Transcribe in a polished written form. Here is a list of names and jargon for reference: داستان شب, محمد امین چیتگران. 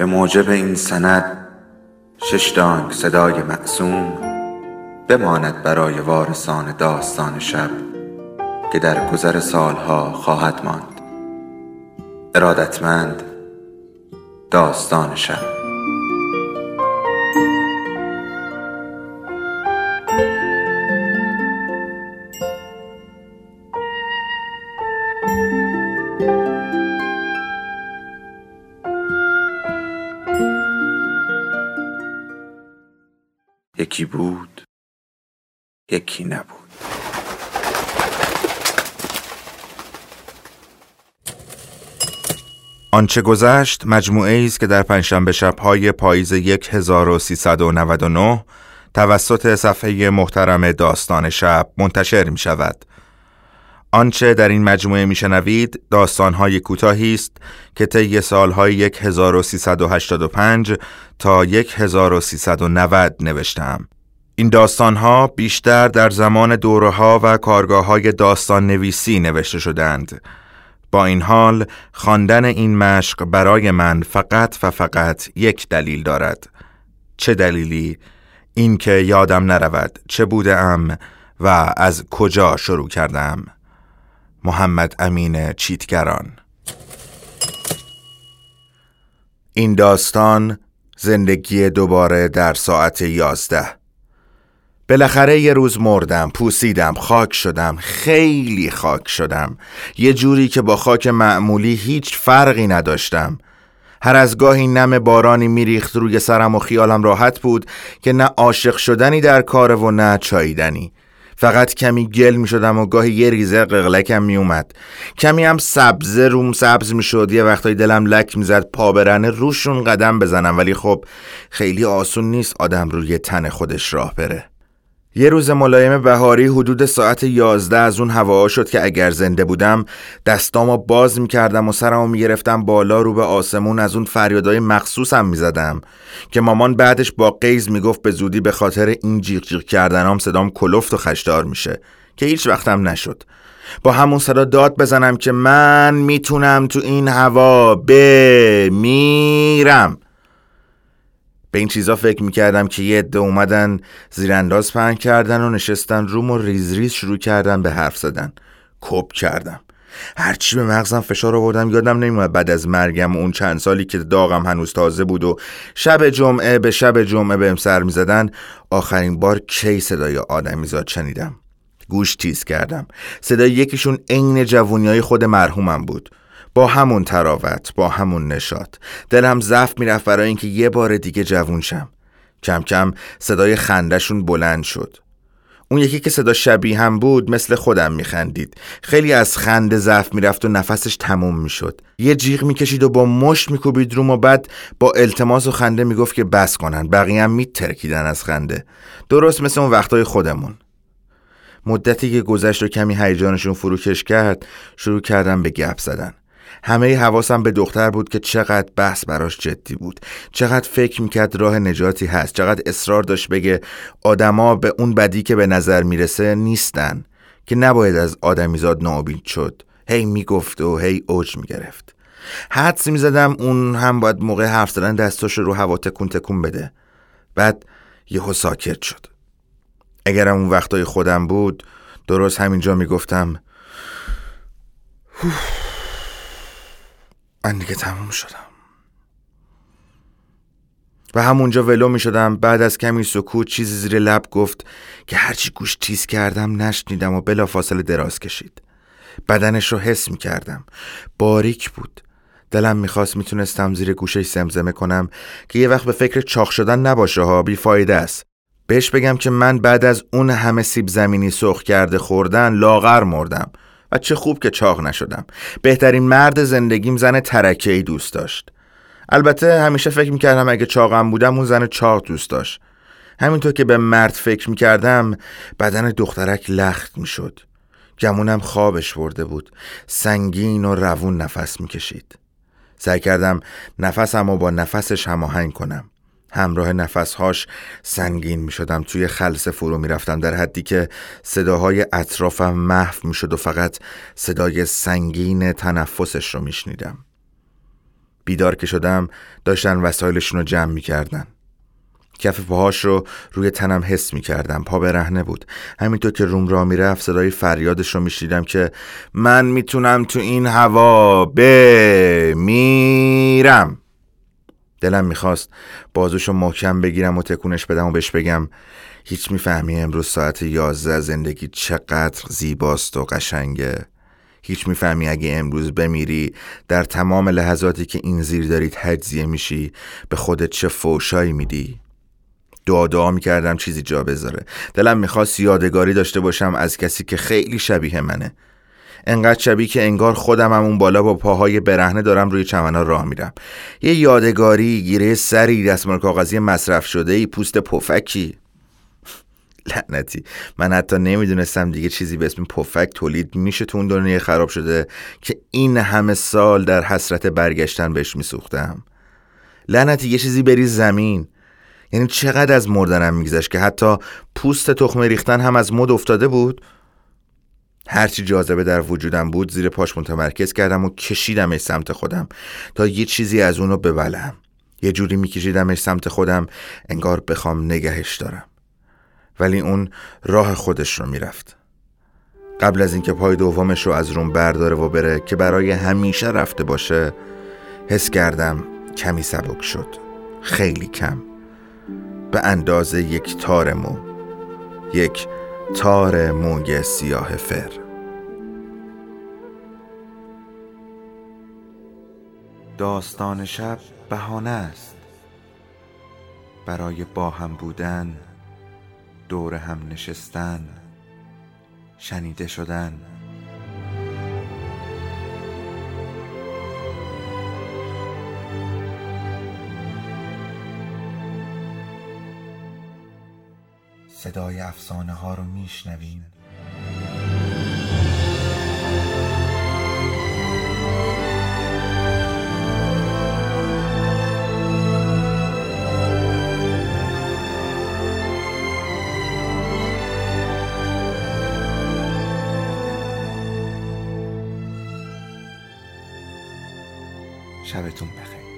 به موجب این سند 6 دانگ صدای معصوم بماند برای وارثان داستان شب که در گذر سالها خواهد ماند. ارادتمند داستان شب. یکی بود، یکی نبود. آنچه گذشت مجموعه‌ای است که در پنجشنبه شب‌های پاییز 1399 توسط صفحه محترم داستان شب منتشر می‌شود. آنچه در این مجموعه میشنوید داستان‌های کوتاهی است که طی سال‌های 1385 تا 1390 نوشته‌ام. این داستان‌ها بیشتر در زمان دوره‌ها و کارگاه‌های داستان نویسی نوشته شدند. با این حال خواندن این مشق برای من فقط و فقط یک دلیل دارد. چه دلیلی؟ این که یادم نرود چه بودم و از کجا شروع کردم. محمد امین چیتگران. این داستان زندگی دوباره در ساعت 11. بالاخره یه روز مردم، پوسیدم، خاک شدم، خیلی خاک شدم، یه جوری که با خاک معمولی هیچ فرقی نداشتم. هر از گاهی نم بارانی میریخت روی سرم و خیالم راحت بود که نه عاشق شدنی در کاره و نه چاییدنی. فقط کمی گل می شدم و گاهی یه ریزه قلقلکم می اومد. کمی هم سبزه روم سبز می شد. یه وقتایی دلم لک می زد پا برنه روشون قدم بزنم، ولی خب خیلی آسون نیست آدم روی تن خودش راه بره. یه روز ملایم بهاری حدود ساعت 11 از اون هوا شد که اگر زنده بودم دستامو باز می‌کردم و سرمو می‌گرفتم بالا رو به آسمون، از اون فریادای مخصوصم می‌زدم که مامان بعدش با قیز میگفت به زودی به خاطر این جیغ جیغ کردنام صدام کلفت و خشدار میشه، که هیچ وقتم نشد. با همون صدا داد بزنم که من میتونم تو این هوا بمیرم. به این چیزا فکر میکردم که یه عده اومدن زیرانداز پهن کردن و نشستن روم و ریز ریز شروع کردن به حرف زدن. کپ کردم، هرچی به مغزم فشار آوردم. یادم نمیاد بعد از مرگم اون چند سالی که داغم هنوز تازه بود و شب جمعه بهم سر میزدن، آخرین بار کی صدای آدمیزاد شنیدم. گوش تیز کردم. صدای یکیشون عین جوونیای خود مرحومم بود، با همون تراوت، با همون نشاط. دلم زفت میرفت برای اینکه یه بار دیگه جوون شم. کم کم صدای خنده‌شون بلند شد. اون یکی که صدا شبیه هم بود مثل خودم میخندید. خیلی از خنده زفت میرفت و نفسش تموم میشد. یه جیغ میکشید و با مشت میکوبید روم و بعد با التماس و خنده میگفت که بس کنن. بقیه هم میترکیدن از خنده، درست مثل اون وقتای خودمون. مدتی که گذشت و کمی هیجانشون فروکش کرد، شروع کردن به گپ زدن. همه حواسم به دختر بود که چقدر بحث براش جدی بود، چقدر فکر میکرد راه نجاتی هست، چقدر اصرار داشت بگه آدما به اون بدی که به نظر میرسه نیستن، که نباید از آدمیزاد ناامید شد. هی میگفت و هی اوج میگرفت. حدس میزدم اون هم باید موقع حرف زدن دستاش رو هوا تکون تکون بده. بعد یهو ساکت شد. اگرم اون وقتای خودم بود، درست همینجا میگفتم من دیگه تموم شدم و همونجا ولو می شدم. بعد از کمی سکوت چیزی زیر لب گفت که هرچی گوش تیز کردم نشنیدم و بلافاصله دراز کشید. بدنش رو حس می کردم، باریک بود. دلم می خواست می تونستم زیر گوشش زمزمه کنم که یه وقت به فکر چاق شدن نباشه ها، بی فایده است. بهش بگم که من بعد از اون همه سیب زمینی سرخ کرده خوردن لاغر مردم و چه خوب که چاق نشدم. بهترین مرد زندگیم زن ترکه‌ای دوست داشت. البته همیشه فکر میکردم اگه چاقم بودم اون زن چاق دوست داشت. همینطور که به مرد فکر میکردم بدن دخترک لخت میشد. گمونم خوابش برده بود. سنگین و روون نفس میکشید. سعی کردم نفسم رو با نفسش هماهنگ کنم. همراه نفسهاش سنگین می شدم، توی خلسه فرو می رفتم، در حدی که صداهای اطرافم محو می شد و فقط صدای سنگین تنفسش رو می شنیدم. بیدار که شدم داشتن وسایلشون رو جمع می‌کردن. کف پاهاش رو روی تنم حس می‌کردم. پا برهنه بود. همینطور که روم را می‌رفت صدای فریادش رو می‌شنیدم که من میتونم تو این هوا بمیرم. دلم می‌خواست بازوشو محکم بگیرم و تکونش بدم و بهش بگم هیچ میفهمی امروز ساعت 11 زندگی چقدر زیباست و قشنگه. هیچ میفهمی اگه امروز بمیری در تمام لحظاتی که این زیر داری تجزیه میشی به خودت چه فوشایی میدی. دعا میکردم چیزی جا بذاره. دلم میخواست یادگاری داشته باشم از کسی که خیلی شبیه منه. انقدر شبیه که انگار خودم هم اون بالا با پاهای برهنه دارم روی چمنا راه میرم. یه یادگاری، گیره سری، دستمال کاغذی مصرف شده ای، پوست پفکی. لعنتی، من حتی نمیدونستم دیگه چیزی به اسم پفک تولید میشه تو اون دنیای خراب شده که این همه سال در حسرت برگشتن بهش میسوختم. لعنتی، یه چیزی بری زمین. یعنی چقدر از مردنم میگذشت که حتی پوست تخمه ریختن هم از مد افتاده بود. هرچی جاذبه در وجودم بود زیر پاش متمرکز کردم و کشیدمش سمت خودم تا یه چیزی از اونو ببلم. یه جوری میکشیدمش سمت خودم انگار بخوام نگهش دارم، ولی اون راه خودش رو میرفت قبل از اینکه پای دومش رو از روم برداره و بره که برای همیشه رفته باشه. حس کردم کمی سبک شد، خیلی کم، به اندازه یک تار موی سیاه فر. داستان شب بهانه است برای با هم بودن، دور هم نشستن، شنیده شدن. صدای افسانه ها رو میشنوین. شبتون بخیر.